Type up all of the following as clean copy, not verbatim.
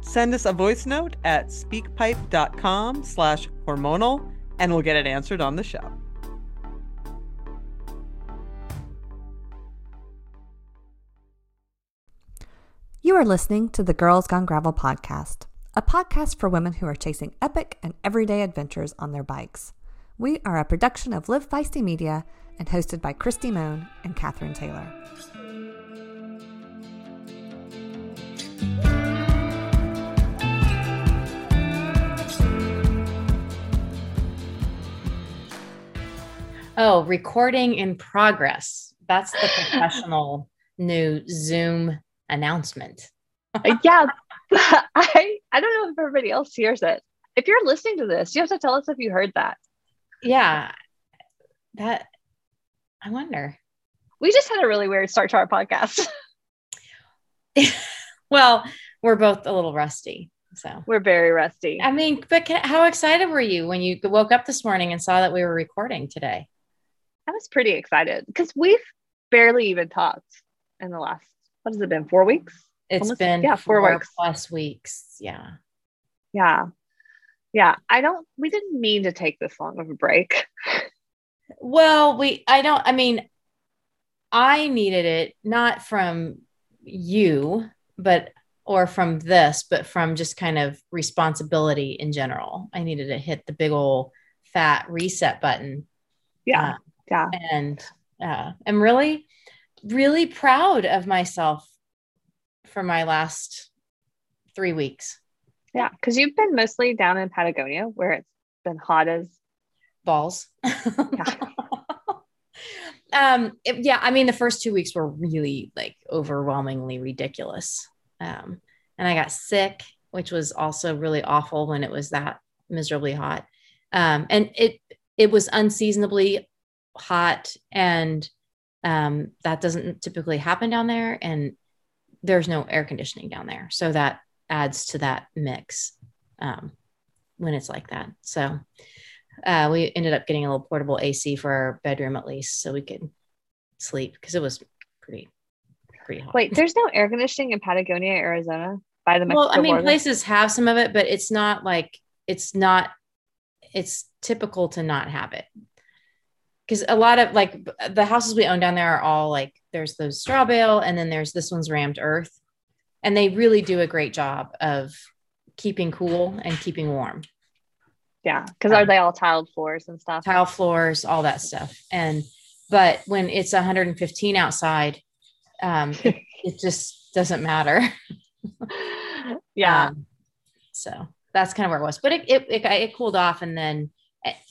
Send us a voice note at speakpipe.com/hormonal, and we'll get it answered on the show. You are listening to the Girls Gone Gravel podcast, a podcast for women who are chasing epic and everyday adventures on their bikes. We are a production of Live Feisty Media and hosted by Christy Moen and Catherine Taylor. Oh, recording in progress. That's the professional new Zoom announcement. Yeah. I don't know if everybody else hears it. If you're listening to this, you have to tell us if you heard that. Yeah. That, I wonder. We just had a really weird start to our podcast. Well, we're both a little rusty. So we're very rusty. I mean, but how excited were you when you woke up this morning and saw that we were recording today? I was pretty excited because we've barely even talked in the last, what has it been, 4 weeks? It's almost, been yeah, four weeks. Plus weeks. Yeah. Yeah. Yeah. We didn't mean to take this long of a break. Well, I needed it not from you, but from just kind of responsibility in general. I needed to hit the big old fat reset button. Yeah. And I'm really, really proud of myself for my last 3 weeks. Yeah. Cause you've been mostly down in Patagonia where it's been hot as balls. Yeah. The first 2 weeks were really like overwhelmingly ridiculous. And I got sick, which was also really awful when it was that miserably hot. And it was unseasonably hot, and that doesn't typically happen down there, and there's no air conditioning down there. So that adds to that mix when it's like that. So we ended up getting a little portable AC for our bedroom, at least, so we could sleep because it was pretty hot. Wait, there's no air conditioning in Patagonia, Arizona by the Mexico border? Places have some of it, but it's typical to not have it. Because a lot of like the houses we own down there are all like, there's those straw bale, and then there's this one's rammed earth. And they really do a great job of keeping cool and keeping warm. Yeah. Cause are they all tiled floors and stuff? Tile floors, all that stuff. But when it's 115 outside, it just doesn't matter. Yeah. So that's kind of where it was, but it cooled off.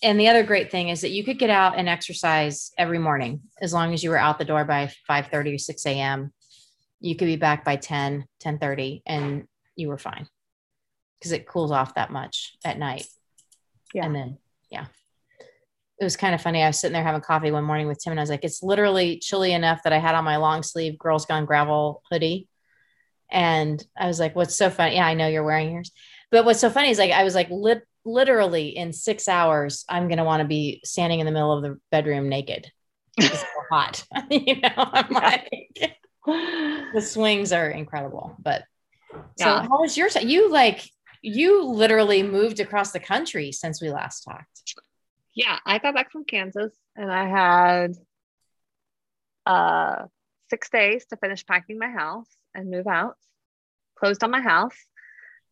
And the other great thing is that you could get out and exercise every morning. As long as you were out the door by 5:30 or 6 a.m., you could be back by 10:30, and you were fine because it cools off that much at night. Yeah. And then, yeah, it was kind of funny. I was sitting there having coffee one morning with Tim, and I was like, it's literally chilly enough that I had on my long sleeve Girls Gone Gravel hoodie. And I was like, what's so funny? Yeah, I know you're wearing yours. But what's so funny is like, I was like, literally in 6 hours, I'm going to want to be standing in the middle of the bedroom naked. It's so hot. I'm like, the swings are incredible. But yeah. So how was your time? You literally moved across the country since we last talked. Yeah. I got back from Kansas and I had 6 days to finish packing my house and move out. Closed on my house.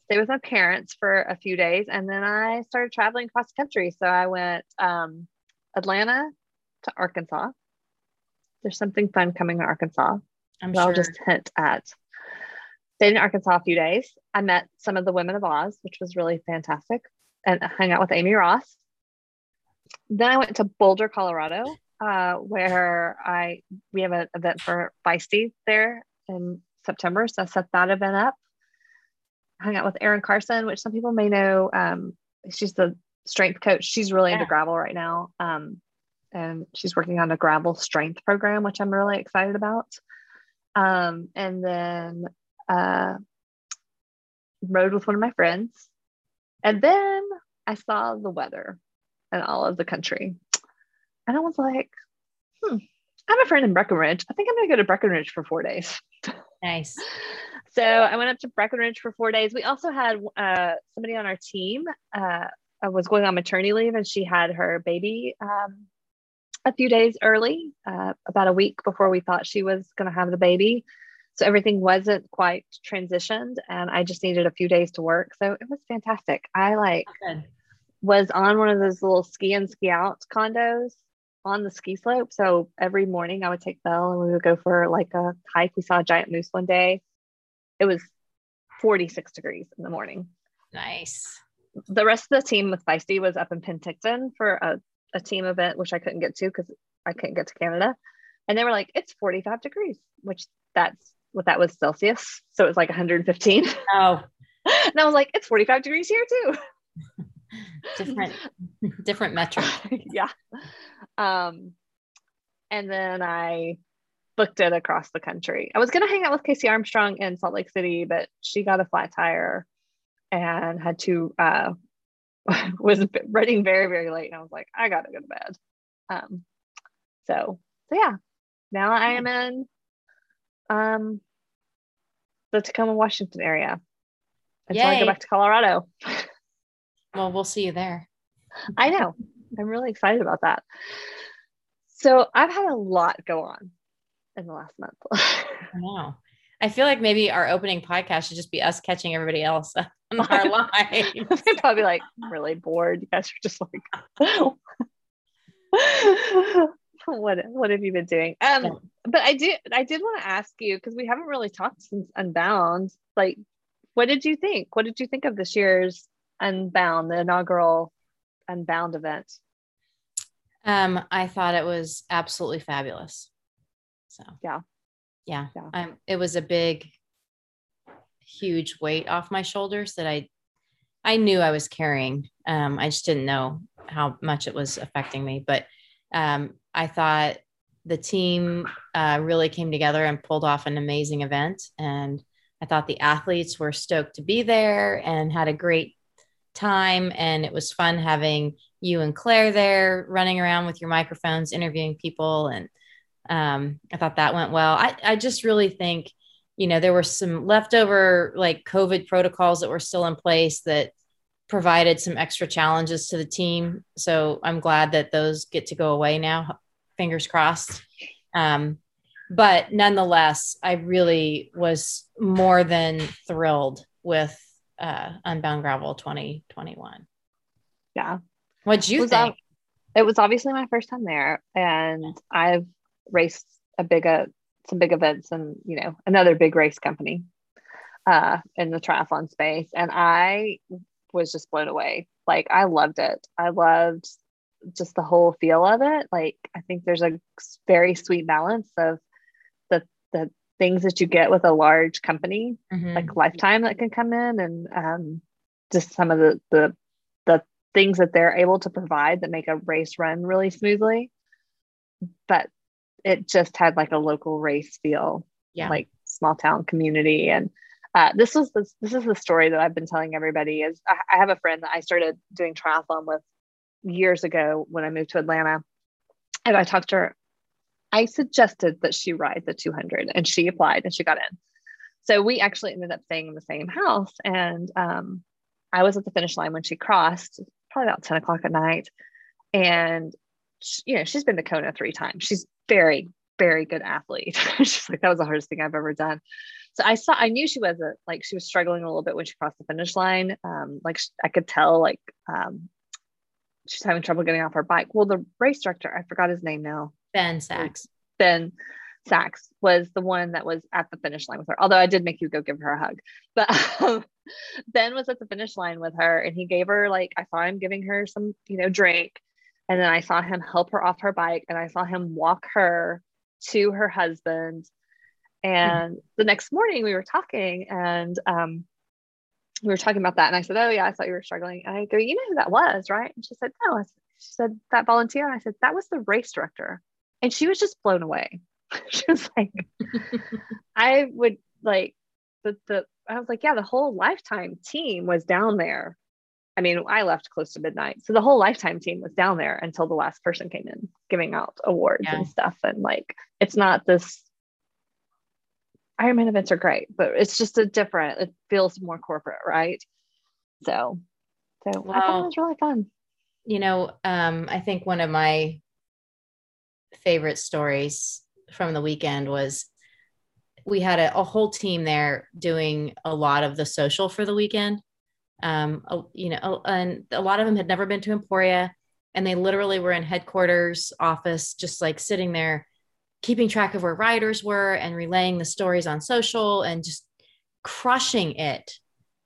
stay with my parents for a few days. And then I started traveling cross country. So I went Atlanta to Arkansas. There's something fun coming to Arkansas. I'm sure. I'll just hint at. Stayed in Arkansas a few days. I met some of the women of Oz, which was really fantastic, and I hung out with Amy Ross. Then I went to Boulder, Colorado, where we have an event for Feisty there in September. So I set that event up. I hung out with Erin Carson, which some people may know. She's the strength coach. She's really into gravel right now. And she's working on a gravel strength program, which I'm really excited about. And then rode with one of my friends. And then I saw the weather in all of the country. And I was like, I have a friend in Breckenridge. I think I'm going to go to Breckenridge for 4 days. Nice. So I went up to Breckenridge for 4 days. We also had somebody on our team was going on maternity leave, and she had her baby a few days early, about a week before we thought she was going to have the baby. So everything wasn't quite transitioned, and I just needed a few days to work. So it was fantastic. I was on one of those little ski in, ski out condos on the ski slope. So every morning I would take Belle and we would go for like a hike. We saw a giant moose one day. It was 46 degrees in the morning. Nice. The rest of the team with Feisty was up in Penticton for a team event, which I couldn't get to because I couldn't get to Canada. And they were like, it's 45 degrees, which that's what that was Celsius. So it was like 115. Oh. And I was like, it's 45 degrees here too. different metric. Yeah. And then I booked it across the country. I was going to hang out with Casey Armstrong in Salt Lake City, but she got a flat tire and had to, was running very, very late. And I was like, I got to go to bed. So yeah, now I am in, the Tacoma, Washington area. Until I go back to Colorado. Well, we'll see you there. I know. I'm really excited about that. So I've had a lot go on in the last month. Wow. I feel like maybe our opening podcast should just be us catching everybody else on our lives. They're probably like really bored. You guys are just like, what have you been doing? But I did want to ask you, because we haven't really talked since Unbound. Like, what did you think? What did you think of this year's Unbound, the inaugural Unbound event? I thought it was absolutely fabulous. So yeah. It was a big, huge weight off my shoulders that I knew I was carrying. I just didn't know how much it was affecting me, but I thought the team really came together and pulled off an amazing event. And I thought the athletes were stoked to be there and had a great time. And it was fun having you and Claire there running around with your microphones, interviewing people. And I thought that went well. I just really think, there were some leftover like COVID protocols that were still in place that provided some extra challenges to the team. So I'm glad that those get to go away now. Fingers crossed. But nonetheless, I really was more than thrilled with Unbound Gravel 2021. Yeah. What'd you think? It was obviously my first time there, and I've raced some big events and, another big race company in the triathlon space. And I was just blown away. Like, I loved it. I loved just the whole feel of it. Like, I think there's a very sweet balance of the things that you get with a large company, like Lifetime that can come in, and just some of the things that they're able to provide that make a race run really smoothly. But it just had like a local race feel, like small town community. And this is the story that I've been telling everybody. Is I have a friend that I started doing triathlon with years ago when I moved to Atlanta, and I talked to her. I suggested that she ride the 200, and she applied and she got in. So we actually ended up staying in the same house. And I was at the finish line when she crossed, probably about 10 o'clock at night. And she's been to Kona 3 times. She's very, very good athlete. She's like, that was the hardest thing I've ever done. So I knew she was she was struggling a little bit when she crossed the finish line. I could tell, she's having trouble getting off her bike. Well, the race director, I forgot his name now. Ben Sachs was the one that was at the finish line with her. Although I did make you go give her a hug, but Ben was at the finish line with her, and he gave her, I saw him giving her some, drink. And then I saw him help her off her bike, and I saw him walk her to her husband. And the next morning we were talking, and we were talking about that. And I said, oh yeah, I thought you were struggling. And I go, you know who that was, right? And she said, no. She said, that volunteer. And I said, that was the race director. And she was just blown away. She was like, the whole lifetime team was down there. I mean, I left close to midnight. So the whole lifetime team was down there until the last person came in, giving out awards and stuff. And it's not this, Ironman events are great, but it's just it feels more corporate. Right. So wow. I thought it was really fun. I think one of my favorite stories from the weekend was we had a whole team there doing a lot of the social for the weekend. And a lot of them had never been to Emporia, and they literally were in headquarters office, just sitting there, keeping track of where riders were and relaying the stories on social and just crushing it.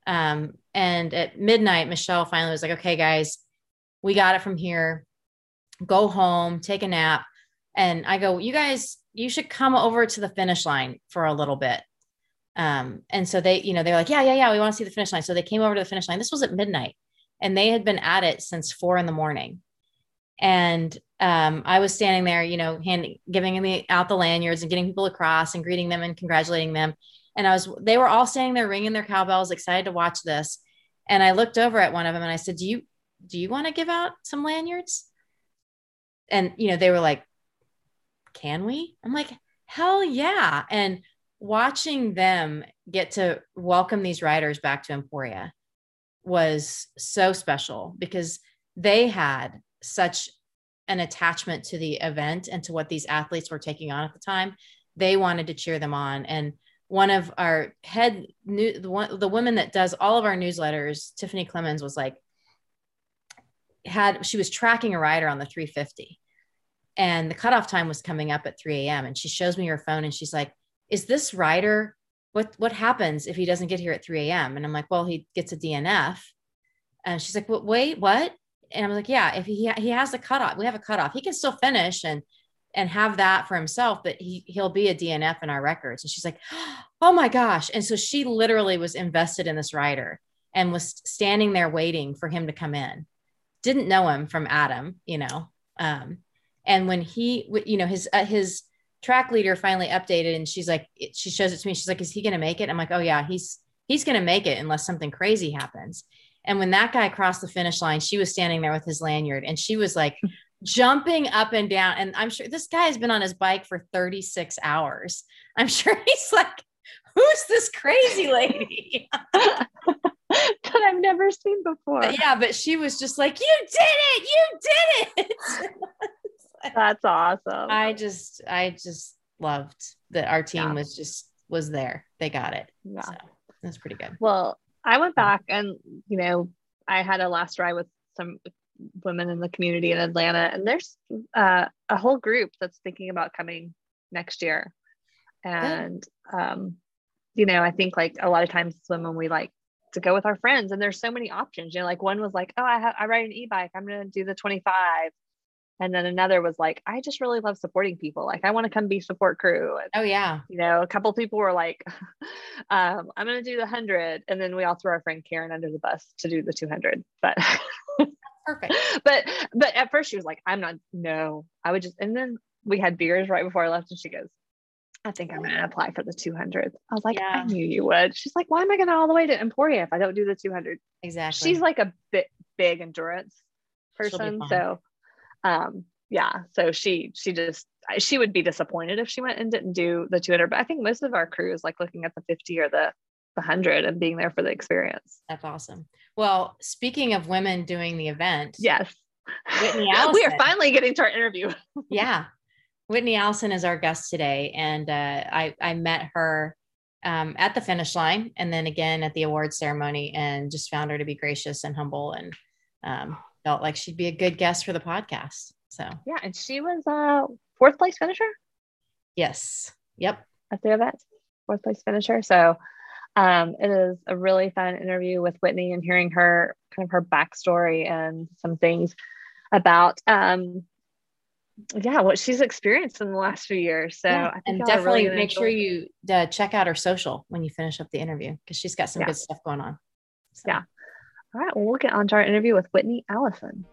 And at midnight, Michelle finally was okay, guys, we got it from here. Go home, take a nap. And I go, you guys, you should come over to the finish line for a little bit. And so they, they're like, yeah, we want to see the finish line. So they came over to the finish line. This was at midnight, and they had been at it since 4 a.m. And, I was standing there, giving out the lanyards and getting people across and greeting them and congratulating them. And they were all standing there ringing their cowbells, excited to watch this. And I looked over at one of them and I said, do you want to give out some lanyards? And, they were like, can we? I'm like, hell yeah. And watching them get to welcome these riders back to Emporia was so special, because they had such an attachment to the event and to what these athletes were taking on at the time. They wanted to cheer them on. And one of our the woman that does all of our newsletters, Tiffany Clemens, was she was tracking a rider on the 350. And the cutoff time was coming up at 3 a.m. And she shows me her phone and she's like, is this rider, what happens if he doesn't get here at 3 a.m.? And I'm like, well, he gets a DNF. And she's like, well, wait, what? And I'm like, yeah, if he has the cutoff, we have a cutoff. He can still finish and have that for himself, but he'll be a DNF in our records. And she's like, oh my gosh. And so she literally was invested in this rider and was standing there waiting for him to come in. Didn't know him from Adam, and when he, his track leader finally updated, and she shows it to me. She's like, is he going to make it? I'm like, oh yeah, he's going to make it unless something crazy happens. And when that guy crossed the finish line, she was standing there with his lanyard, and she was jumping up and down. And I'm sure this guy has been on his bike for 36 hours. I'm sure he's like, who's this crazy lady that I've never seen before? But she was just like, you did it. That's awesome. I just loved that our team was there. They got it. Yeah. So that's pretty good. Well, I went back and, I had a last ride with some women in the community in Atlanta, and there's a whole group that's thinking about coming next year. And, I think a lot of times women, we like to go with our friends, and there's so many options, one was like, oh, I ride an e-bike. I'm going to do the 25. And then another was like, I just really love supporting people. I want to come be support crew. And, oh yeah. A couple people were like, I'm going to do the 100. And then we all threw our friend Karen under the bus to do the 200, but perfect. But at first she was like, and then we had beers right before I left, and she goes, I think I'm going to apply for the 200. I was like, I knew you would. She's like, why am I going all the way to Emporia if I don't do the 200? Exactly. She's a big endurance person. So so she would be disappointed if she went and didn't do the 200, but I think most of our crew is looking at the 50 or the 100 and being there for the experience. That's awesome. Well, speaking of women doing the event, yes, Whitney Allison. We are finally getting to our interview. Whitney Allison is our guest today. And, I met her at the finish line, and then again at the awards ceremony, and just found her to be gracious and humble, and felt like she'd be a good guest for the podcast. So yeah, and she was a fourth place finisher. Yes. Yep. After that, fourth place finisher. So it is a really fun interview with Whitney, and hearing her kind of her backstory and some things about what she's experienced in the last few years. So yeah, I think, and definitely really make sure you check out her social when you finish up the interview, because she's got some good stuff going on. So. Yeah. All right. Well, we'll get on to our interview with Whitney Allison.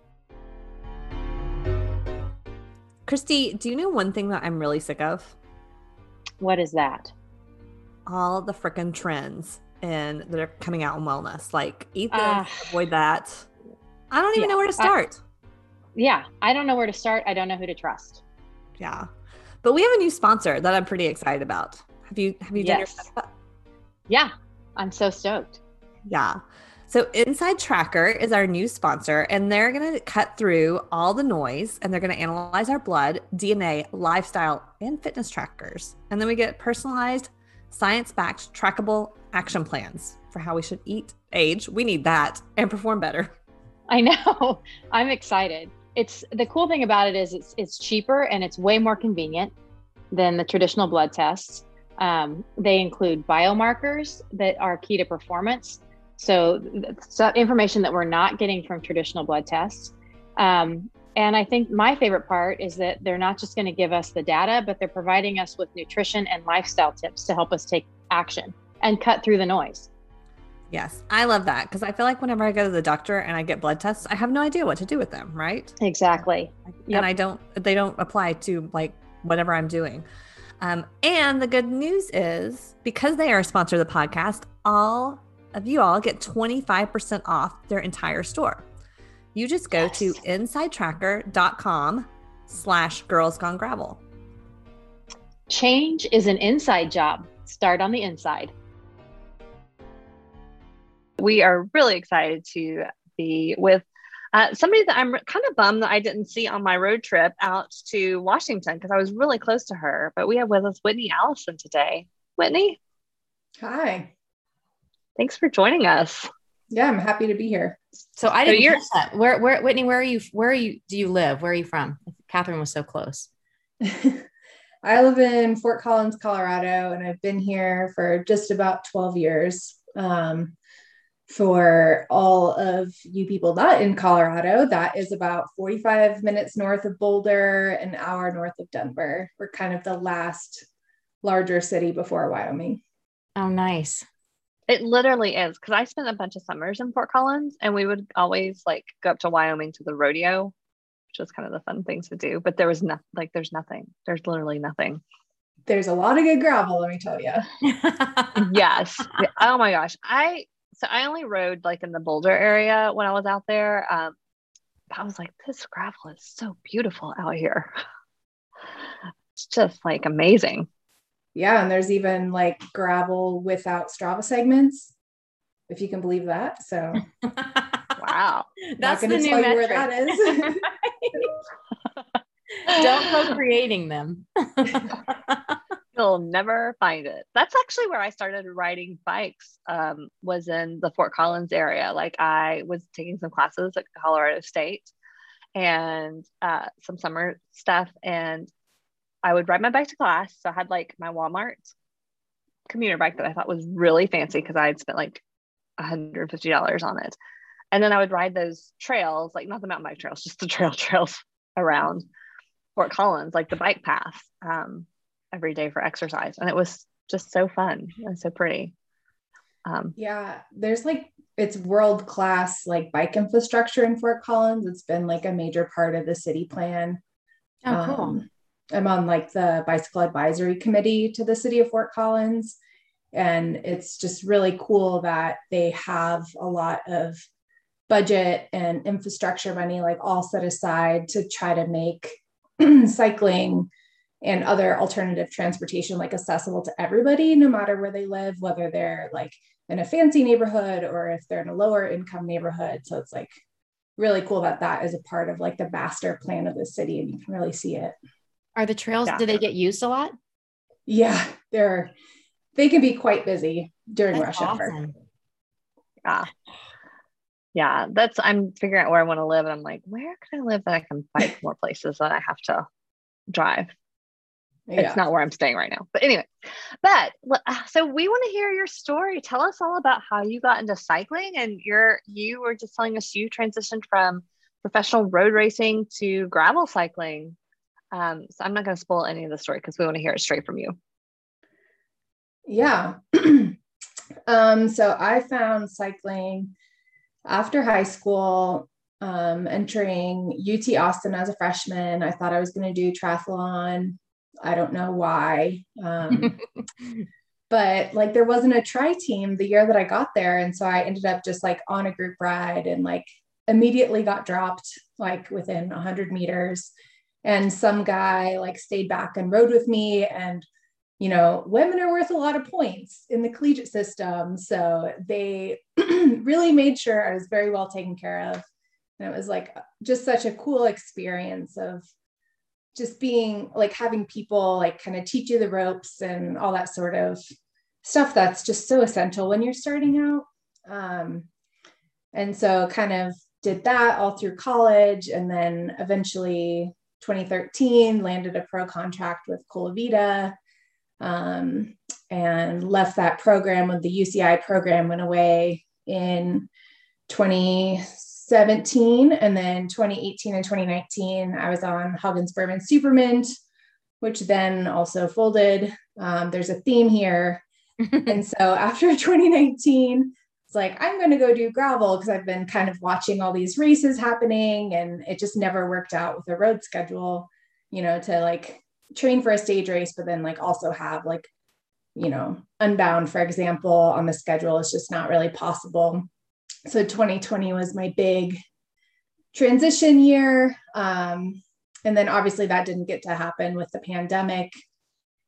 Christy, do you know one thing that I'm really sick of? What is that? All the freaking trends and that are coming out in wellness, like eat this, avoid that. I don't even know where to start. I don't know where to start. I don't know who to trust. Yeah. But we have a new sponsor that I'm pretty excited about. Have you done your setup? Yeah. I'm so stoked. Yeah. So Inside Tracker is our new sponsor, and they're going to cut through all the noise, and they're going to analyze our blood, DNA, lifestyle, and fitness trackers. And then we get personalized, science-backed, trackable action plans for how we should eat, age, we need that, and perform better. I know. I'm excited. It's the cool thing about it is it's cheaper and it's way more convenient than the traditional blood tests. They include biomarkers that are key to performance. So information that we're not getting from traditional blood tests. And I think my favorite part is that they're not just going to give us the data, but they're providing us with nutrition and lifestyle tips to help us take action and cut through the noise. Yes. I love that, because I feel like whenever I go to the doctor and I get blood tests, I have no idea what to do with them, right? Exactly. Yep. And they don't apply to like whatever I'm doing. And the good news is, because they are a sponsor of the podcast, all of you all get 25% off their entire store. You just go to insidetracker.com/girlsgonegravel. Change is an inside job. Start on the inside. We are really excited to be with somebody that I'm kind of bummed that I didn't see on my road trip out to Washington, because I was really close to her. But we have with us Whitney Allison today. Whitney. Hi. Thanks for joining us. Yeah, I'm happy to be here. So I didn't hear that. Where, Whitney, do you live? Where are you from? Catherine was so close. I live in Fort Collins, Colorado, and I've been here for just about 12 years. For all of you people not in Colorado, that is about 45 minutes north of Boulder, an hour north of Denver. We're kind of the last larger city before Wyoming. Oh, nice. It literally is, because I spent a bunch of summers in Fort Collins, and we would always like go up to Wyoming to the rodeo, which was kind of the fun things to do. But there was nothing. Like, there's nothing. There's literally nothing. There's a lot of good gravel, let me tell you. Yes. Oh my gosh. I only rode like in the Boulder area when I was out there. I was like, this gravel is so beautiful out here. It's just like amazing. Yeah. And there's even like gravel without Strava segments, if you can believe that. So, wow. That's the new metric. Where that is. Don't go creating them. You'll never find it. That's actually where I started riding bikes, was in the Fort Collins area. Like, I was taking some classes at Colorado State and some summer stuff, and I would ride my bike to class. So I had like my Walmart commuter bike that I thought was really fancy, because I had spent like $150 on it. And then I would ride those trails, like not the mountain bike trails, just the trails around Fort Collins, like the bike path, every day for exercise. And it was just so fun and so pretty. Yeah, there's like, it's world-class like bike infrastructure in Fort Collins. It's been like a major part of the city plan. Oh, cool. I'm on like the bicycle advisory committee to the city of Fort Collins. And it's just really cool that they have a lot of budget and infrastructure money, like all set aside to try to make cycling and other alternative transportation, like accessible to everybody, no matter where they live, whether they're like in a fancy neighborhood or if they're in a lower income neighborhood. So it's like really cool that that is a part of like the master plan of the city, and you can really see it. Are the trails, do they get used a lot? Yeah, they're they can be quite busy during rush hour. Yeah. Yeah. I'm figuring out where I want to live. And I'm like, where can I live that I can bike more places that I have to drive? Yeah. It's not where I'm staying right now, but anyway, so we want to hear your story. Tell us all about how you got into cycling, and you were just telling us you transitioned from professional road racing to gravel cycling. So I'm not going to spoil any of the story because we want to hear it straight from you. Yeah. So I found cycling after high school, entering UT Austin as a freshman. I thought I was going to do triathlon. I don't know why. But like there wasn't a tri team the year that I got there. And so I ended up just like on a group ride and like immediately got dropped like within 100 meters. And some guy like stayed back and rode with me. And, you know, women are worth a lot of points in the collegiate system. So they really made sure I was very well taken care of. And it was like just such a cool experience of just being like having people like kind of teach you the ropes and all that sort of stuff that's just so essential when you're starting out. And so kind of did that all through college, and then eventually 2013 landed a pro contract with Colavita, and left that program when the UCI program went away in 2017, and then 2018 and 2019, I was on Huggins Berman Supermint, which then also folded. There's a theme here. And so after 2019, it's like, I'm going to go do gravel because I've been kind of watching all these races happening, and it just never worked out with a road schedule, you know, to like train for a stage race, but then like also have like, you know, Unbound, for example, on the schedule. It's just not really possible. So 2020 was my big transition year. And then obviously that didn't get to happen with the pandemic.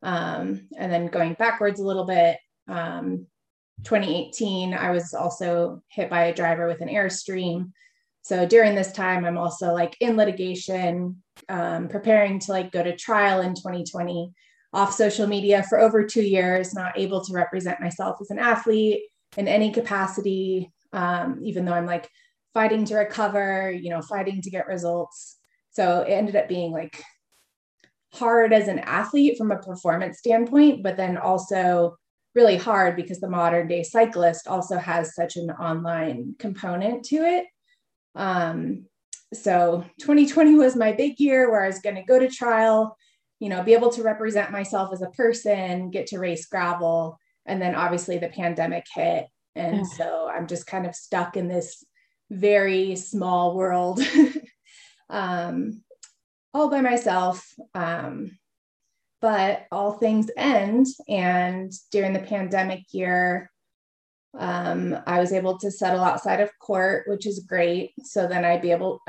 And then going backwards a little bit, 2018, I was also hit by a driver with an Airstream. So during this time, I'm also like in litigation, preparing to like go to trial in 2020, off social media for over 2 years, not able to represent myself as an athlete in any capacity. Even though I'm like fighting to recover, you know, fighting to get results. So it ended up being like hard as an athlete from a performance standpoint, but then also really hard because the modern day cyclist also has such an online component to it. So 2020 was my big year where I was going to go to trial, you know, be able to represent myself as a person, get to race gravel. And then obviously the pandemic hit. And so I'm just kind of stuck in this very small world, all by myself. But all things end. And during the pandemic year, I was able to settle outside of court, which is great. So then I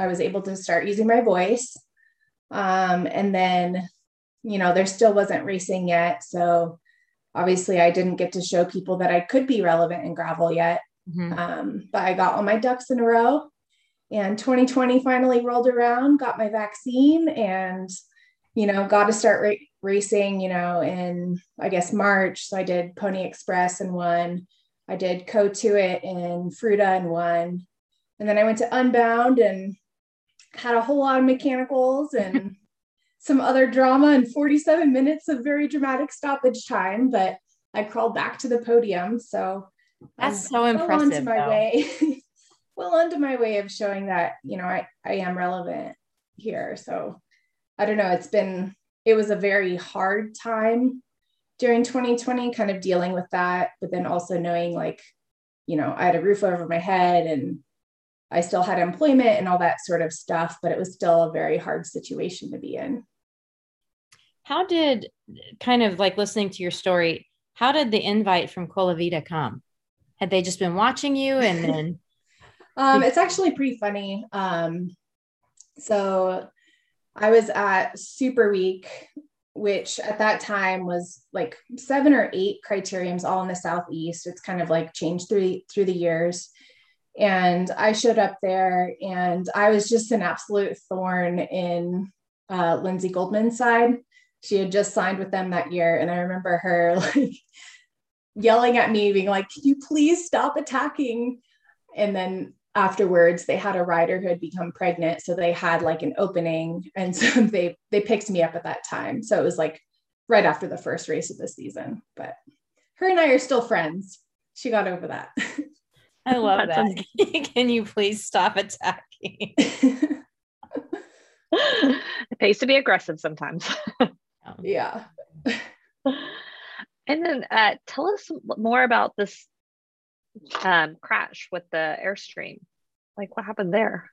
was able to start using my voice. And then, you know, there still wasn't racing yet. So obviously I didn't get to show people that I could be relevant in gravel yet. But I got all my ducks in a row, and 2020 finally rolled around, got my vaccine, and, you know, got to start racing, you know, in, I guess, March. So I did Pony Express and won. I did Go To It in Fruta and won. And then I went to Unbound and had a whole lot of mechanicals and some other drama and 47 minutes of very dramatic stoppage time, but I crawled back to the podium. So that's so impressive. Well onto my way of showing that, you know, I am relevant here. So I don't know, it was a very hard time during 2020, kind of dealing with that, but then also knowing like, you know, I had a roof over my head and I still had employment and all that sort of stuff, but it was still a very hard situation to be in. How did, kind of like listening to your story, how did the invite from Colavita come? Had they just been watching you? And then it's actually pretty funny. So I was at Super Week, which at that time was like 7 or 8 criteriums all in the Southeast. It's kind of like changed through the years. And I showed up there, and I was just an absolute thorn in Lindsay Goldman's side. She had just signed with them that year. And I remember her like yelling at me, being like, can you please stop attacking? And then afterwards they had a rider who had become pregnant. So they had like an opening. And so they picked me up at that time. So it was like right after the first race of the season, but her and I are still friends. She got over that. I love that. Can you please stop attacking? It pays to be aggressive sometimes. Yeah. And then tell us more about this crash with the Airstream. Like, what happened there?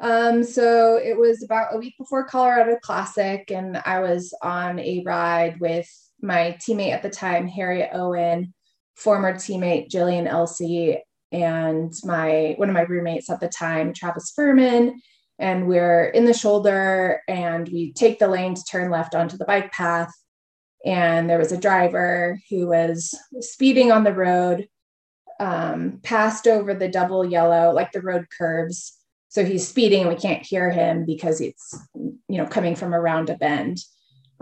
So it was about a week before Colorado Classic, and I was on a ride with my teammate at the time, Harriet Owen, former teammate Jillian Elsey, and one of my roommates at the time, Travis Furman. And we're in the shoulder and we take the lane to turn left onto the bike path. And there was a driver who was speeding on the road, passed over the double yellow, like the road curbs. So he's speeding and we can't hear him because it's, coming from around a bend.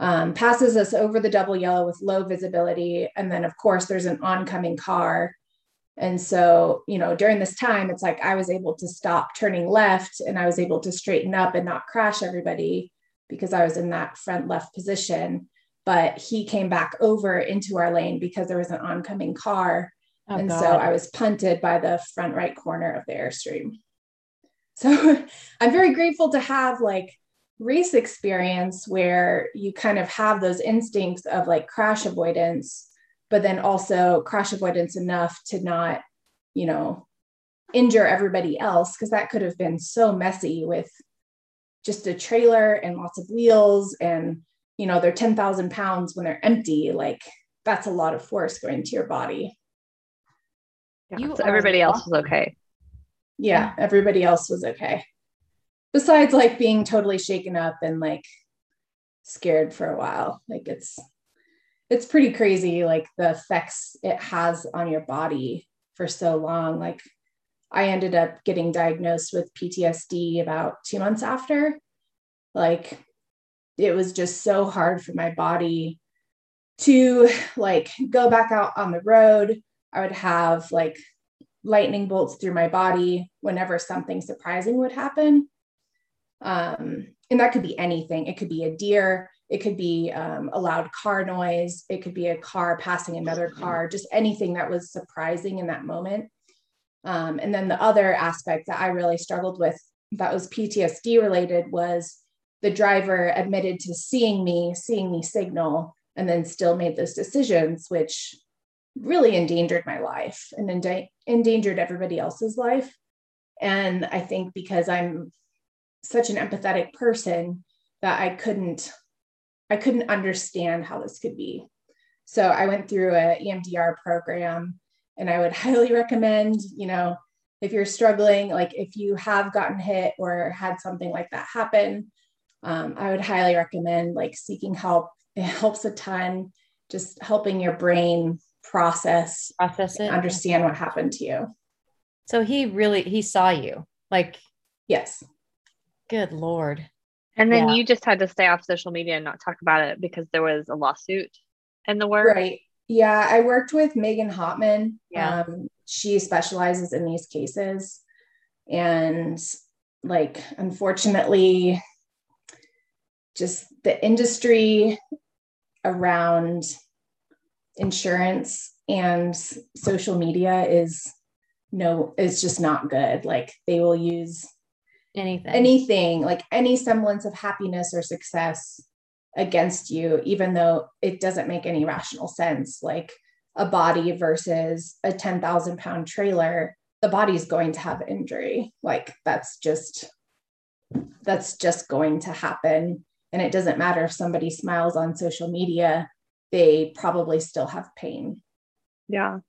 Passes us over the double yellow with low visibility. And then of course there's an oncoming car. And so, during this time, it's like, I was able to stop turning left and I was able to straighten up and not crash everybody because I was in that front left position, but he came back over into our lane because there was an oncoming car. Oh, and God. So I was punted by the front right corner of the Airstream. So I'm very grateful to have race experience where you kind of have those instincts of crash avoidance, but then also crash avoidance enough to not, injure everybody else. Cause that could have been so messy with just a trailer and lots of wheels and, they're 10,000 pounds when they're empty. Like that's a lot of force going to your body. Yeah, so everybody else was okay. Yeah. Everybody else was okay. Besides being totally shaken up and scared for a while. It's pretty crazy, the effects it has on your body for so long. I ended up getting diagnosed with PTSD about 2 months after. It was just so hard for my body to go back out on the road. I would have lightning bolts through my body whenever something surprising would happen. And that could be anything. It could be a deer. It could be a loud car noise. It could be a car passing another car, just anything that was surprising in that moment. And then the other aspect that I really struggled with that was PTSD related was the driver admitted to seeing me signal, and then still made those decisions, which really endangered my life and endangered everybody else's life. And I think because I'm such an empathetic person that I couldn't understand how this could be. So I went through an EMDR program, and I would highly recommend, if you're struggling, if you have gotten hit or had something like that happen, I would highly recommend seeking help. It helps a ton, just helping your brain process it, understand what happened to you. So he saw you yes. Good Lord. And then you just had to stay off social media and not talk about it because there was a lawsuit in the works. Right. Yeah. I worked with Megan Hotman. Yeah. She specializes in these cases, and unfortunately just the industry around insurance and social media is just not good. They will use anything, any semblance of happiness or success against you, even though it doesn't make any rational sense. A body versus a 10,000 pound trailer, the body's going to have injury. That's just going to happen. And it doesn't matter if somebody smiles on social media, they probably still have pain. Yeah.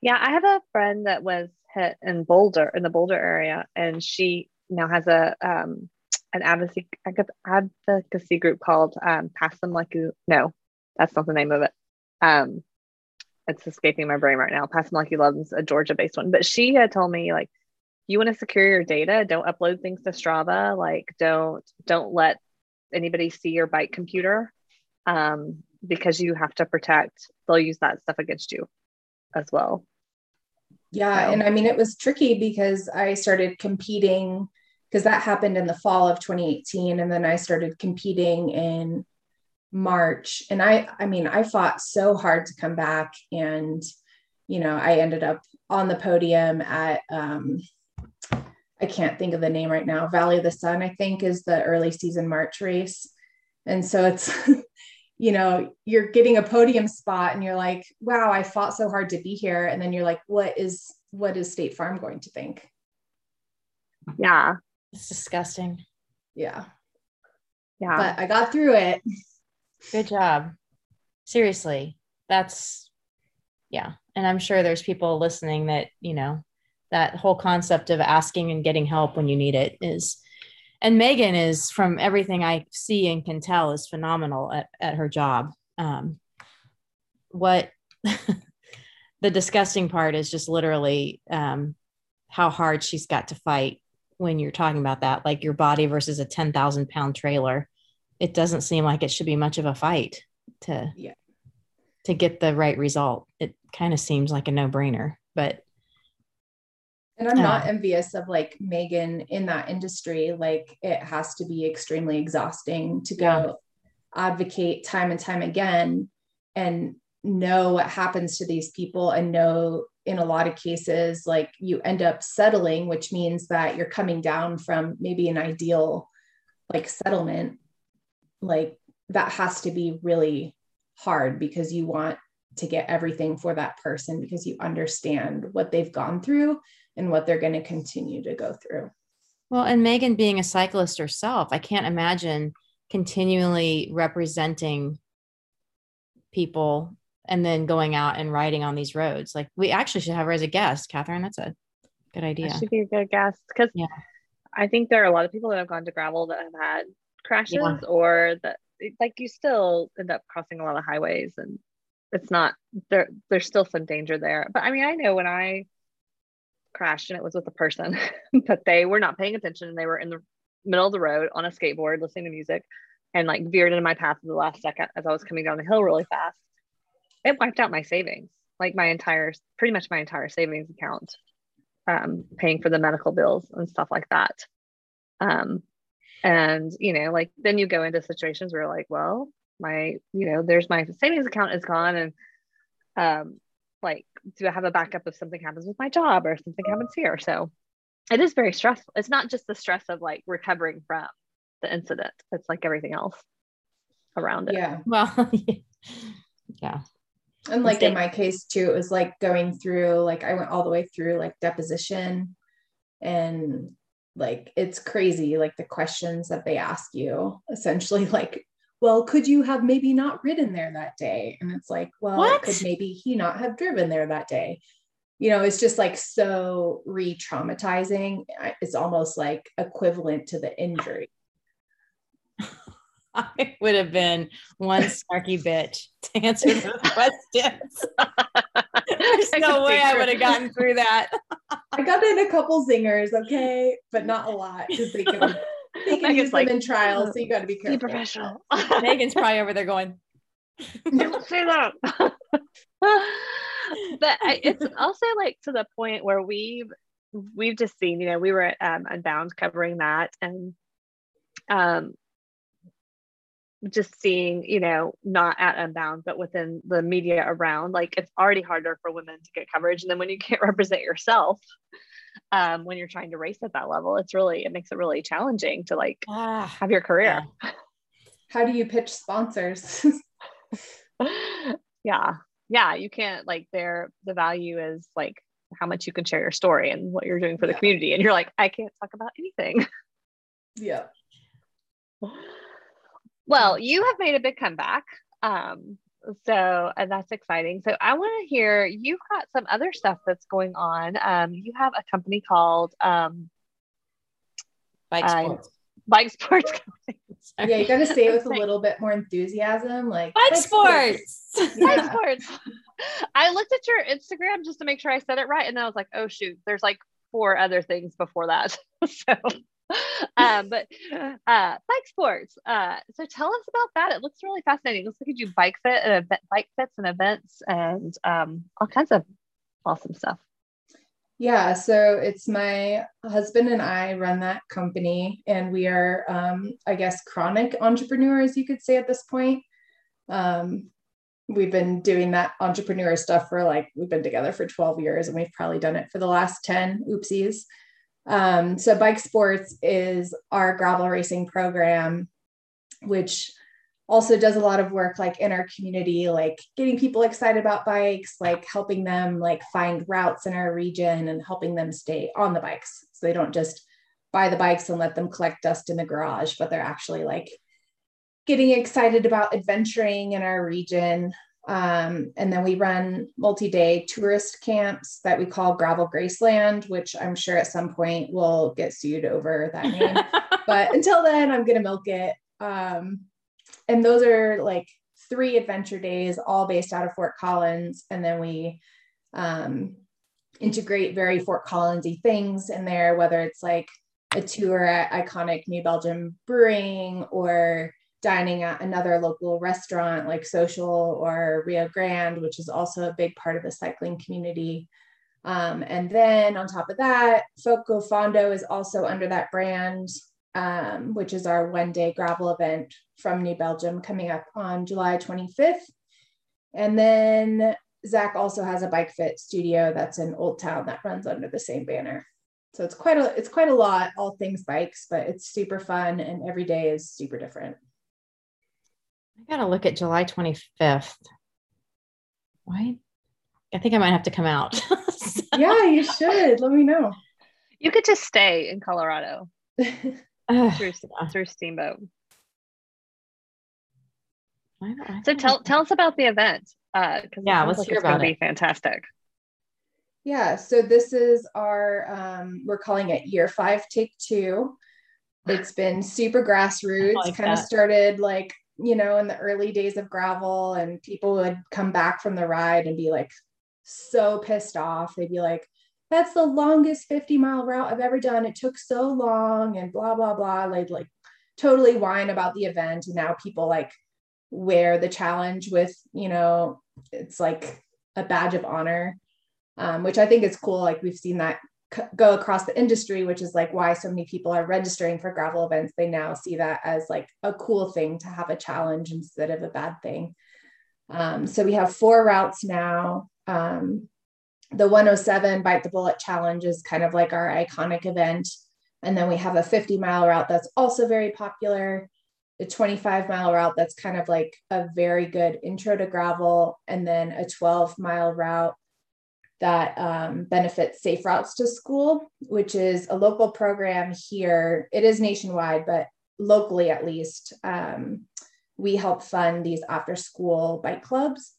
Yeah. I have a friend that was hit in the Boulder area, and she now has an advocacy group called Pass Them Like You. No, that's not the name of it. It's escaping my brain right now. Pass Them Like You Love is a Georgia-based one. But she had told me, you want to secure your data, don't upload things to Strava. Don't let anybody see your bike computer. because you have to protect, they'll use that stuff against you as well. Yeah. So. And I mean, it was tricky because I started competing, because that happened in the fall of 2018. And then I started competing in March. And I mean, I fought so hard to come back, and, you know, I ended up on the podium at, I can't think of the name right now. Valley of the Sun, I think, is the early season March race. And so it's, you know, you're getting a podium spot and you're like, wow, I fought so hard to be here. And then you're like, what is State Farm going to think? Yeah. It's disgusting. Yeah. Yeah. But I got through it. Good job. Seriously. That's, yeah. And I'm sure there's people listening that, you know, that whole concept of asking and getting help when you need it is, and Megan is, from everything I see and can tell, is phenomenal at her job. What the disgusting part is just literally how hard she's got to fight when you're talking about that, like your body versus a 10,000 pound trailer. It doesn't seem like it should be much of a fight to get the right result. It kind of seems like a no brainer, but. And I'm not envious of like Megan in that industry. Like, it has to be extremely exhausting to go advocate time and time again and know what happens to these people, and know in a lot of cases, like, you end up settling, which means that you're coming down from maybe an ideal like settlement. Like, that has to be really hard because you want to get everything for that person, because you understand what they've gone through and what they're going to continue to go through. Well, and Megan being a cyclist herself, I can't imagine continually representing people and then going out and riding on these roads. Like, we actually should have her as a guest, Catherine. That's a good idea. That should be a good guest, because I think there are a lot of people that have gone to gravel that have had crashes or that, like, you still end up crossing a lot of highways, and it's not, there's still some danger there. But I mean, I know when I crashed and it was with a person, but they were not paying attention and they were in the middle of the road on a skateboard listening to music and like veered into my path in the last second as I was coming down the hill really fast. It wiped out my savings, like pretty much my entire savings account, paying for the medical bills and stuff like that. And, you know, like, then you go into situations where like, well, my, you know, there's my savings account is gone, and like, do I have a backup if something happens with my job or something happens here? So it is very stressful. It's not just the stress of like recovering from the incident, it's like everything else around it. Yeah. Well, yeah. And like in my case too, it was like going through, like, I went all the way through like deposition, and like, it's crazy. Like, the questions that they ask you, essentially, like, well, could you have maybe not ridden there that day? And it's like, well, could maybe he not have driven there that day? You know, it's just like so re-traumatizing. It's almost like equivalent to the injury. I would have been one snarky bitch to answer those questions. There's no way I would have gotten through that. I got in a couple zingers, okay? But not a lot, because they could they can use them in trials, so you got to be careful. Be professional. Megan's probably over there going, "Don't say that." But it's also like to the point where we've just seen, you know, we were at Unbound covering that, and just seeing, you know, not at Unbound, but within the media around, like, it's already harder for women to get coverage, and then when you can't represent yourself. When you're trying to race at that level, it makes it really challenging to like have your career. Yeah. How do you pitch sponsors? Yeah. You can't, like, the value is like how much you can share your story and what you're doing for the community. And you're like, I can't talk about anything. Yeah. Well, you have made a big comeback. So that's exciting. So I want to hear, you've got some other stuff that's going on. You have a company called Bike Sports. Bike Sports Company. Sorry. Yeah, you got to say it with a little bit more enthusiasm. Like Bike Sports. Yeah. Bike Sports. I looked at your Instagram just to make sure I said it right, and then I was like, oh shoot, there's like 4 other things before that. So Bike Sports. So tell us about that. It looks really fascinating. Looks like you do bike fits and events and all kinds of awesome stuff. Yeah, so it's my husband and I run that company, and we are, I guess, chronic entrepreneurs, you could say at this point. We've been doing that entrepreneur stuff for we've been together for 12 years, and we've probably done it for the last 10, oopsies. So Bike Sports is our gravel racing program, which also does a lot of work in our community, getting people excited about bikes, helping them find routes in our region and helping them stay on the bikes. So they don't just buy the bikes and let them collect dust in the garage, but they're actually getting excited about adventuring in our region. And then we run multi-day tourist camps that we call Gravel Graceland, which I'm sure at some point we'll get sued over that name, but until then I'm going to milk it. And those are 3 adventure days, all based out of Fort Collins. And then we integrate very Fort Collins-y things in there, whether it's a tour at iconic New Belgium brewing or dining at another local restaurant like Social or Rio Grande, which is also a big part of the cycling community. And then on top of that, Foco Fondo is also under that brand, which is our 1-day gravel event from New Belgium coming up on July 25th. And then Zach also has a bike fit studio that's in Old Town that runs under the same banner. So it's quite a lot, all things bikes, but it's super fun and every day is super different. I got to look at July 25th. Why? I think I might have to come out. So. Yeah, you should. Let me know. You could just stay in Colorado. through Steamboat. So tell us about the event. Yeah, let's hear about it. It's going to be fantastic. Yeah, so this is our, we're calling it Year 5 Take 2. It's been super grassroots, kind of started in the early days of gravel, and people would come back from the ride and be so pissed off. They'd be like, that's the longest 50-mile route I've ever done. It took so long and blah, blah, blah. They'd totally whine about the event. And now people wear the challenge with, it's a badge of honor, which I think is cool. We've seen that go across the industry, which is why so many people are registering for gravel events. They now see that as a cool thing to have a challenge instead of a bad thing. So we have 4 routes now. The 107 Bite the Bullet Challenge is kind of our iconic event. And then we have a 50-mile route that's also very popular. The 25-mile route that's kind of a very good intro to gravel. And then a 12-mile route that benefits Safe Routes to School, which is a local program here. It is nationwide, but locally at least, we help fund these after-school bike clubs,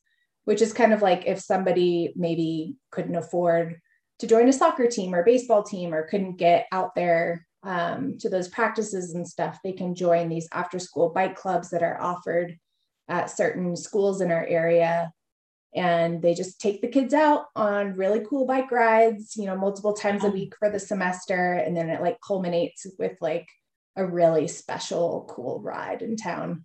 which is kind of if somebody maybe couldn't afford to join a soccer team or baseball team or couldn't get out there to those practices and stuff, they can join these after-school bike clubs that are offered at certain schools in our area. And they just take the kids out on really cool bike rides, multiple times a week for the semester. And then it culminates with a really special, cool ride in town.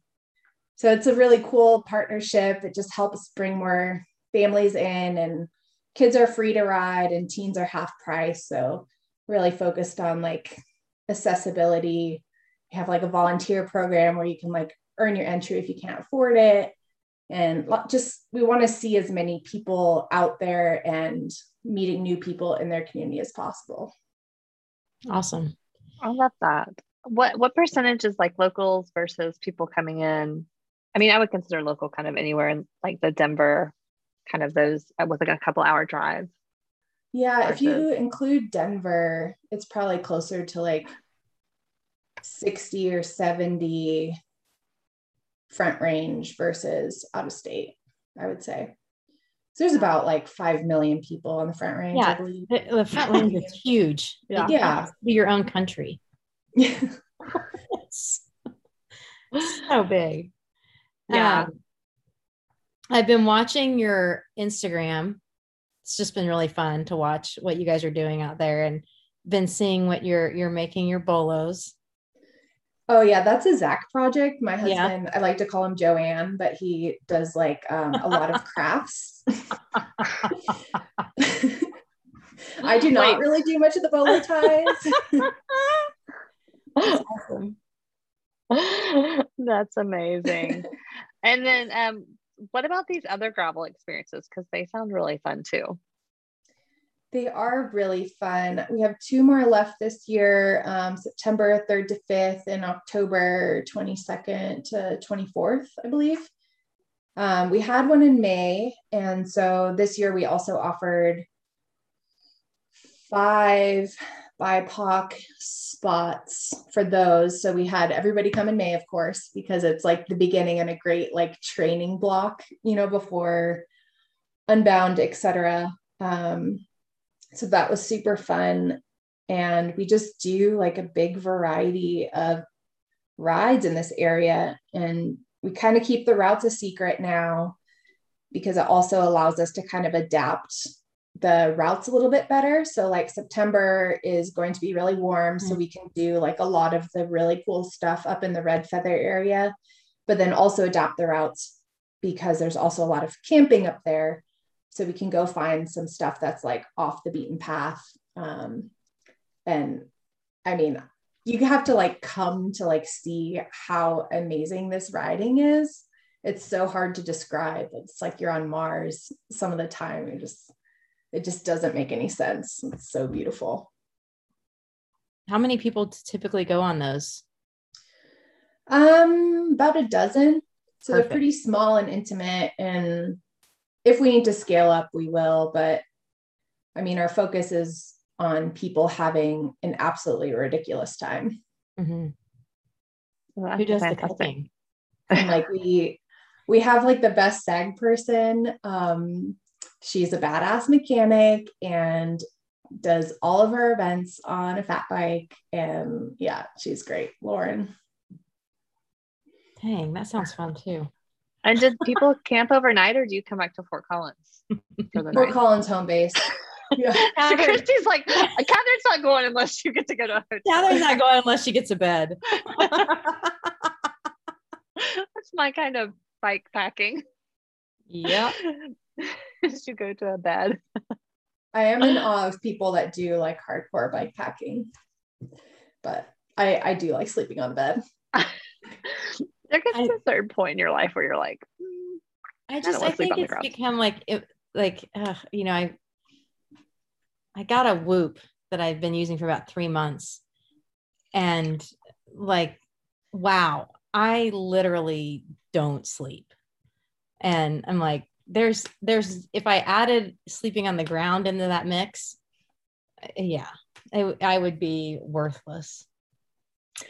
So it's a really cool partnership. It just helps bring more families in, and kids are free to ride and teens are half price. So really focused on accessibility. You have a volunteer program where you can earn your entry if you can't afford it. And we want to see as many people out there and meeting new people in their community as possible. Awesome. I love that. What percentage is locals versus people coming in? I mean, I would consider local kind of anywhere in the Denver, kind of those with a couple hour drive. Yeah. Versus... if you include Denver, it's probably closer to 60 or 70 front range versus out of state, I would say. So there's about 5 million people on the front range. Yeah, I believe. The front range is huge. Yeah. Yeah. Be your own country. It's so big. Yeah. I've been watching your Instagram. It's just been really fun to watch what you guys are doing out there. And been seeing what you're making your bolos. Oh yeah. That's a Zach project. My husband, I like to call him Joanne, but he does like a lot of crafts. I do not really do much of the bolo ties. That's awesome. That's amazing. And then, what about these other gravel experiences? Because they sound really fun too. They are really fun. We have two more left this year, September 3rd to 5th and October 22nd to 24th, I believe. We had one in May. And so this year we also offered 5 BIPOC spots for those. So we had everybody come in May, of course, because it's like the beginning and a great like training block, you know, before Unbound, etc. So that was super fun. And we just do like a big variety of rides in this area. And we kind of keep the routes a secret now because it also allows us to kind of adapt the routes a little bit better. So like September is going to be really warm. So we can do like a lot of the really cool stuff up in the Red Feather area, but then also adapt the routes because there's also a lot of camping up there. So we can go find some stuff that's like off the beaten path. And I mean, you have to like come to like see how amazing this riding is. It's so hard to describe. It's like you're on Mars some of the time. It just doesn't make any sense. It's so beautiful. How many people typically go on those? About a dozen. So Perfect. They're pretty small and intimate, and if we need to scale up, we will. But I mean, our focus is on people having an absolutely ridiculous time. Mm-hmm. Well, who does the cooking? And like we have like the best SAG person. She's a badass mechanic and does all of her events on a fat bike. And yeah, she's great. Lauren. Dang, that sounds fun too. And did people camp overnight, or do you come back to Fort Collins for the Fort Collins home base? Yeah. Christy's like, Catherine's not going unless you get to go to a hotel. Catherine's not going unless she gets a bed. That's my kind of bike packing. Yeah. Just to go to a bed. I am in awe of people that do like hardcore bike packing, but I do like sleeping on the bed. There gets to a certain point in your life where you're like, I think it's become I got a Whoop that I've been using for about 3 months, and like, wow, I literally don't sleep. And I'm like, there's, if I added sleeping on the ground into that mix, I would be worthless.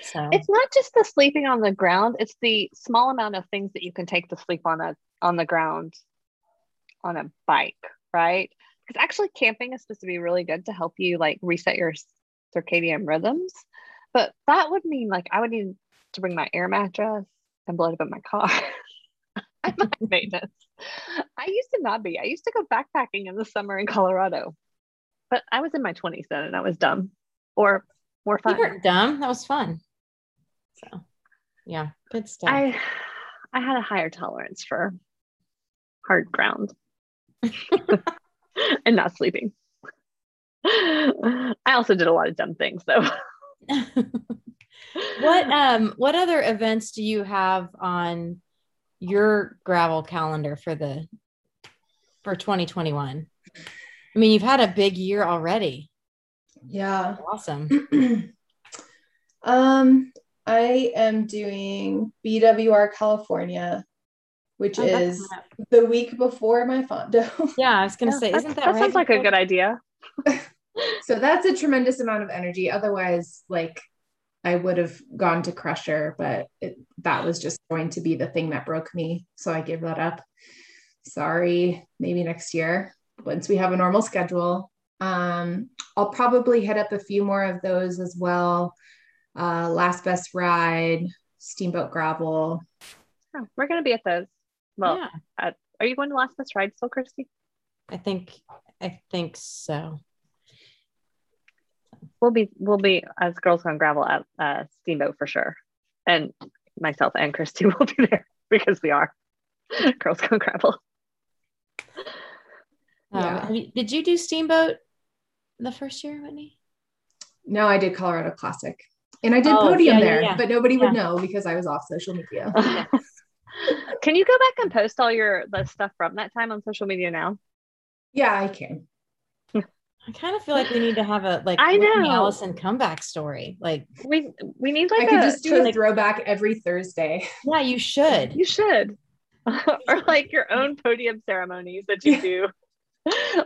So. It's not just the sleeping on the ground, it's the small amount of things that you can take to sleep on the ground on a bike, right? Because actually camping is supposed to be really good to help you like reset your circadian rhythms. But that would mean like I would need to bring my air mattress and blow it up in my car. I'm not maintenance. I used to not be. I used to go backpacking in the summer in Colorado. But I was in my 20s then and I was dumb. Or more fun. You weren't dumb. That was fun. So yeah, good stuff. I had a higher tolerance for hard ground and not sleeping. I also did a lot of dumb things though. What other events do you have on your gravel calendar for 2021? I mean, you've had a big year already. Yeah. Awesome. I am doing BWR California, which is the week before my Fondo. Yeah, I was going to say, isn't that right? That sounds like a good idea. So that's a tremendous amount of energy. Otherwise, like I would have gone to Crusher, but that was just going to be the thing that broke me. So I gave that up. Sorry, maybe next year once we have a normal schedule. I'll probably hit up a few more of those as well. Last Best Ride, Steamboat Gravel. Oh, we're going to be at those. Well, yeah. Are you going to Last Best Ride still, Christy? I think so. We'll be as Girls Gone Gravel at Steamboat for sure. And myself and Christy will be there because we are Girls Gone Gravel. Did you do Steamboat the first year, Whitney? No, I did Colorado Classic. And I did podium there, but nobody would know because I was off social media. Can you go back and post all the stuff from that time on social media now? Yeah, I can. I kind of feel like we need to have a Whitney Allison comeback story. Like we need like I could just do a throwback every Thursday. Yeah, you should. You should. Or like your own podium ceremonies that you do.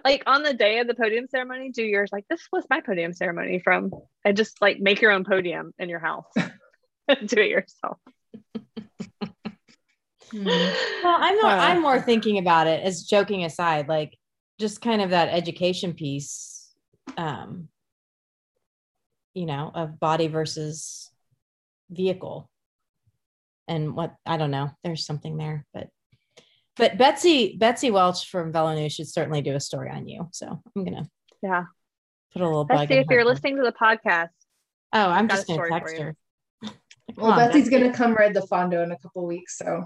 Like on the day of the podium ceremony, do yours. Like, this was my podium ceremony from, and just like make your own podium in your house. Do it yourself. Well, I'm more thinking about it as joking aside, like just kind of that education piece, of body versus vehicle and what, I don't know, there's something there, but Betsy Welch from Velo News should certainly do a story on you. So I'm going to put a little Betsy, if you're listening to the podcast. Oh, I'm just going to text her. Well, Betsy's going to come ride the Fondo in a couple weeks. So.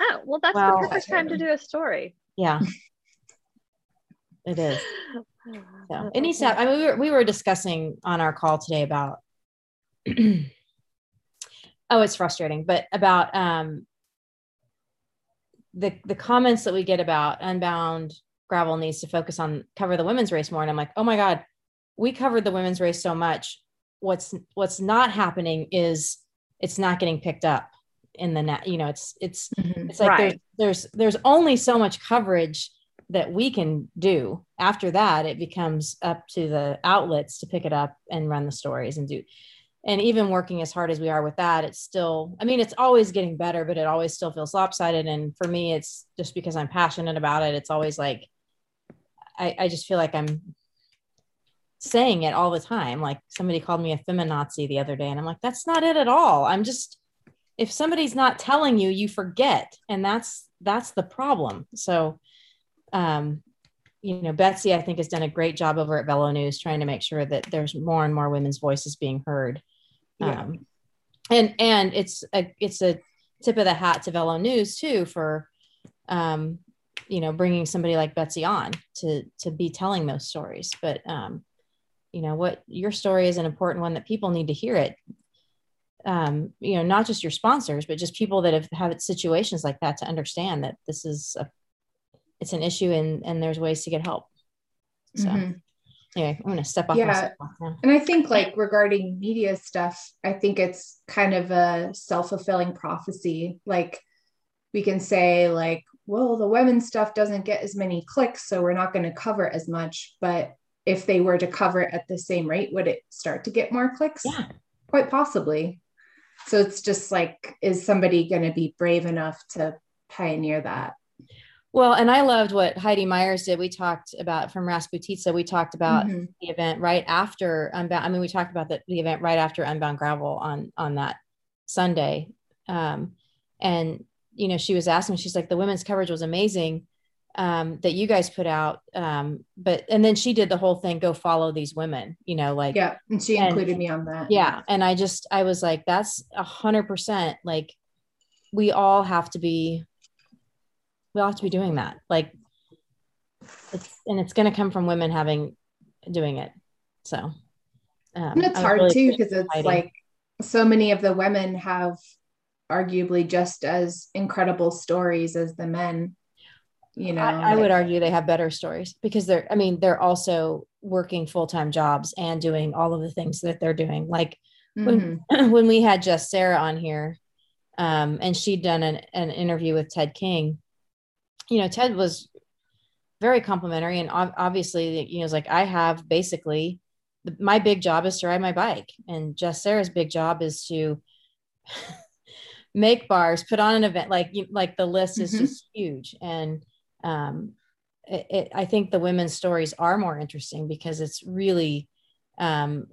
Oh, well, that's the perfect time to do a story. Yeah, it is. So, I mean, we were discussing on our call today about, it's frustrating, but about, the comments that we get about Unbound Gravel needs to focus on cover the women's race more. And I'm like, oh my God, we covered the women's race so much. What's not happening is it's not getting picked up in the net. It's mm-hmm. It's like right. there's only so much coverage that we can do. After that, it becomes up to the outlets to pick it up and run the stories and do. And even working as hard as we are with that, it's still, I mean, it's always getting better, but it always still feels lopsided. And for me, it's just because I'm passionate about it. It's always like, I just feel like I'm saying it all the time. Like somebody called me a feminazi the other day and I'm like, that's not it at all. I'm just, if somebody's not telling you, you forget. And that's the problem. So, Betsy, I think has done a great job over at Velo News, trying to make sure that there's more and more women's voices being heard. And it's a tip of the hat to Velo News too, for, bringing somebody like Betsy on to be telling those stories. But, what your story is an important one that people need to hear it. Not just your sponsors, but just people that have had situations like that to understand that this is it's an issue and there's ways to get help. So anyway, I'm going to step off. Yeah. And I think regarding media stuff, I think it's kind of a self-fulfilling prophecy. Like we can say well, the women's stuff doesn't get as many clicks, so we're not going to cover as much, but if they were to cover it at the same rate, would it start to get more clicks? Yeah. Quite possibly. So it's just is somebody going to be brave enough to pioneer that? Well, and I loved what Heidi Myers did. We talked about from Rasputitsa. We talked about the event right after Unbound. I mean, we talked about the event right after Unbound Gravel on that Sunday. She was asking, she's like, the women's coverage was amazing that you guys put out. And then she did the whole thing, go follow these women, yeah. And she included me on that. Yeah. And I was like, that's 100%. We all have to be, we'll have to be doing that. It's going to come from women doing it. So, and it's hard really too, because it's so many of the women have arguably just as incredible stories as the men, I would argue they have better stories because they're also working full-time jobs and doing all of the things that they're doing. When we had Jess Sarah on here, and she'd done an interview with Ted King, Ted was very complimentary and obviously, I have basically my big job is to ride my bike and Jess Sarah's big job is to make bars, put on an event. The list is just huge. And, I think the women's stories are more interesting because it's really,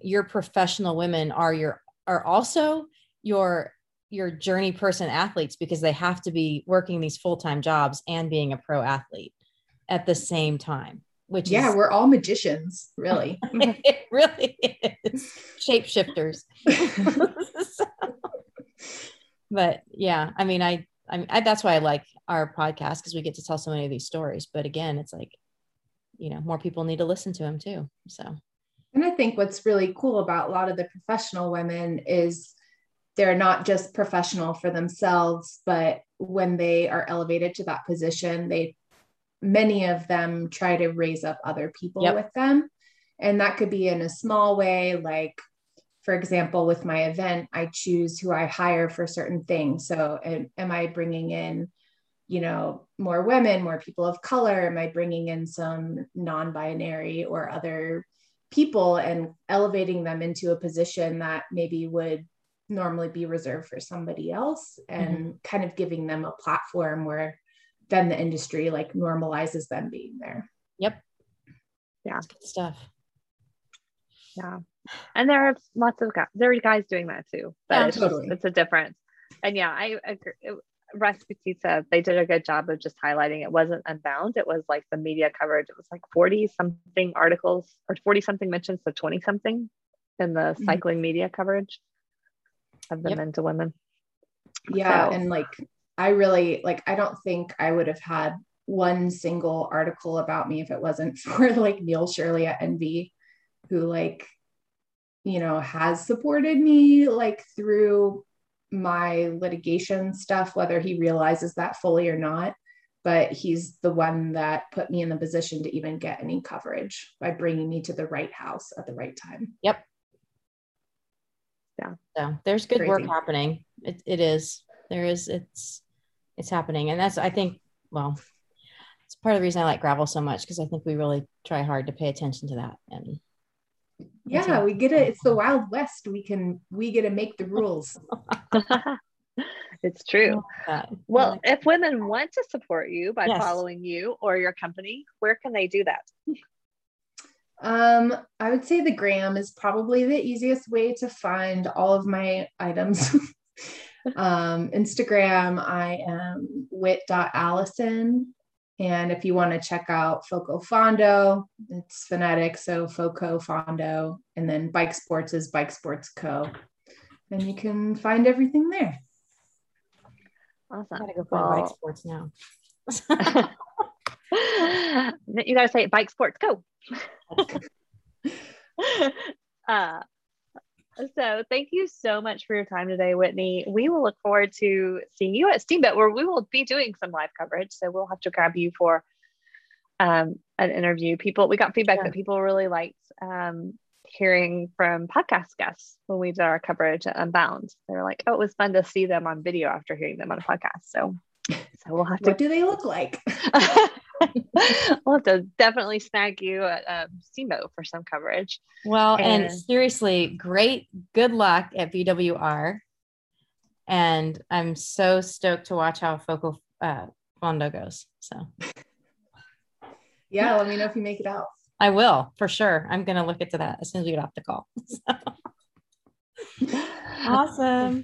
your professional women are also your journey person athletes because they have to be working these full-time jobs and being a pro athlete at the same time. which is, we're all magicians, really. It really is. Shapeshifters. So, but yeah, I mean, I that's why I like our podcast, because we get to tell so many of these stories. But again, it's like, you know, more people need to listen to them too. So, and I think what's really cool about a lot of the professional women is they're not just professional for themselves, but when they are elevated to that position, many of them try to raise up other people with them. And that could be in a small way. Like, for example, with my event, I choose who I hire for certain things. So am I bringing in, you know, more women, more people of color? Am I bringing in some non-binary or other people and elevating them into a position that maybe would normally be reserved for somebody else, and kind of giving them a platform where then the industry like normalizes them being there. Yep. Yeah. That's good stuff. Yeah. And there are lots of guys, there are guys doing that too, but yeah, it's a difference. And yeah, I agree. Rest Petita, they did a good job of just highlighting it wasn't Unbound. It was like the media coverage. It was like 40 something articles or 40 something mentions, so 20 something in the cycling media coverage of the men to women. Yeah. So, and like, I really like, I don't think I would have had one single article about me if it wasn't for like Neil Shirley at NV, who like, you know, has supported me like through my litigation stuff, whether he realizes that fully or not, but he's the one that put me in the position to even get any coverage by bringing me to the right house at the right time. Yep. Yeah. So there's good work happening. It's happening. And that's, I think, well, it's part of the reason I like gravel so much, because I think we really try hard to pay attention to that. And yeah, we get it. It's the Wild West. We get to make the rules. It's true. Well, if women want to support you by following you or your company, where can they do that? I would say the gram is probably the easiest way to find all of my items. Instagram, I am wit.allison. And if you want to check out Foco Fondo, it's phonetic. So Foco Fondo, and then Bike Sports is Bike Sports Co. And you can find everything there. Awesome. I gotta go find Bike Sports now. You gotta say Bike Sports Co. So thank you so much for your time today, Whitney. We will look forward to seeing you at Steamboat, where we will be doing some live coverage. So we'll have to grab you for an interview. We got feedback that people really liked hearing from podcast guests when we did our coverage at Unbound. They were like, oh, it was fun to see them on video after hearing them on a podcast. So we'll have to. What do they look like? We'll have to definitely snag you at Steamboat for some coverage. Well, and seriously, good luck at VWR. And I'm so stoked to watch how Focal Fondo goes. So, yeah, let me know if you make it out. I will, for sure. I'm going to look into that as soon as we get off the call. So. Awesome.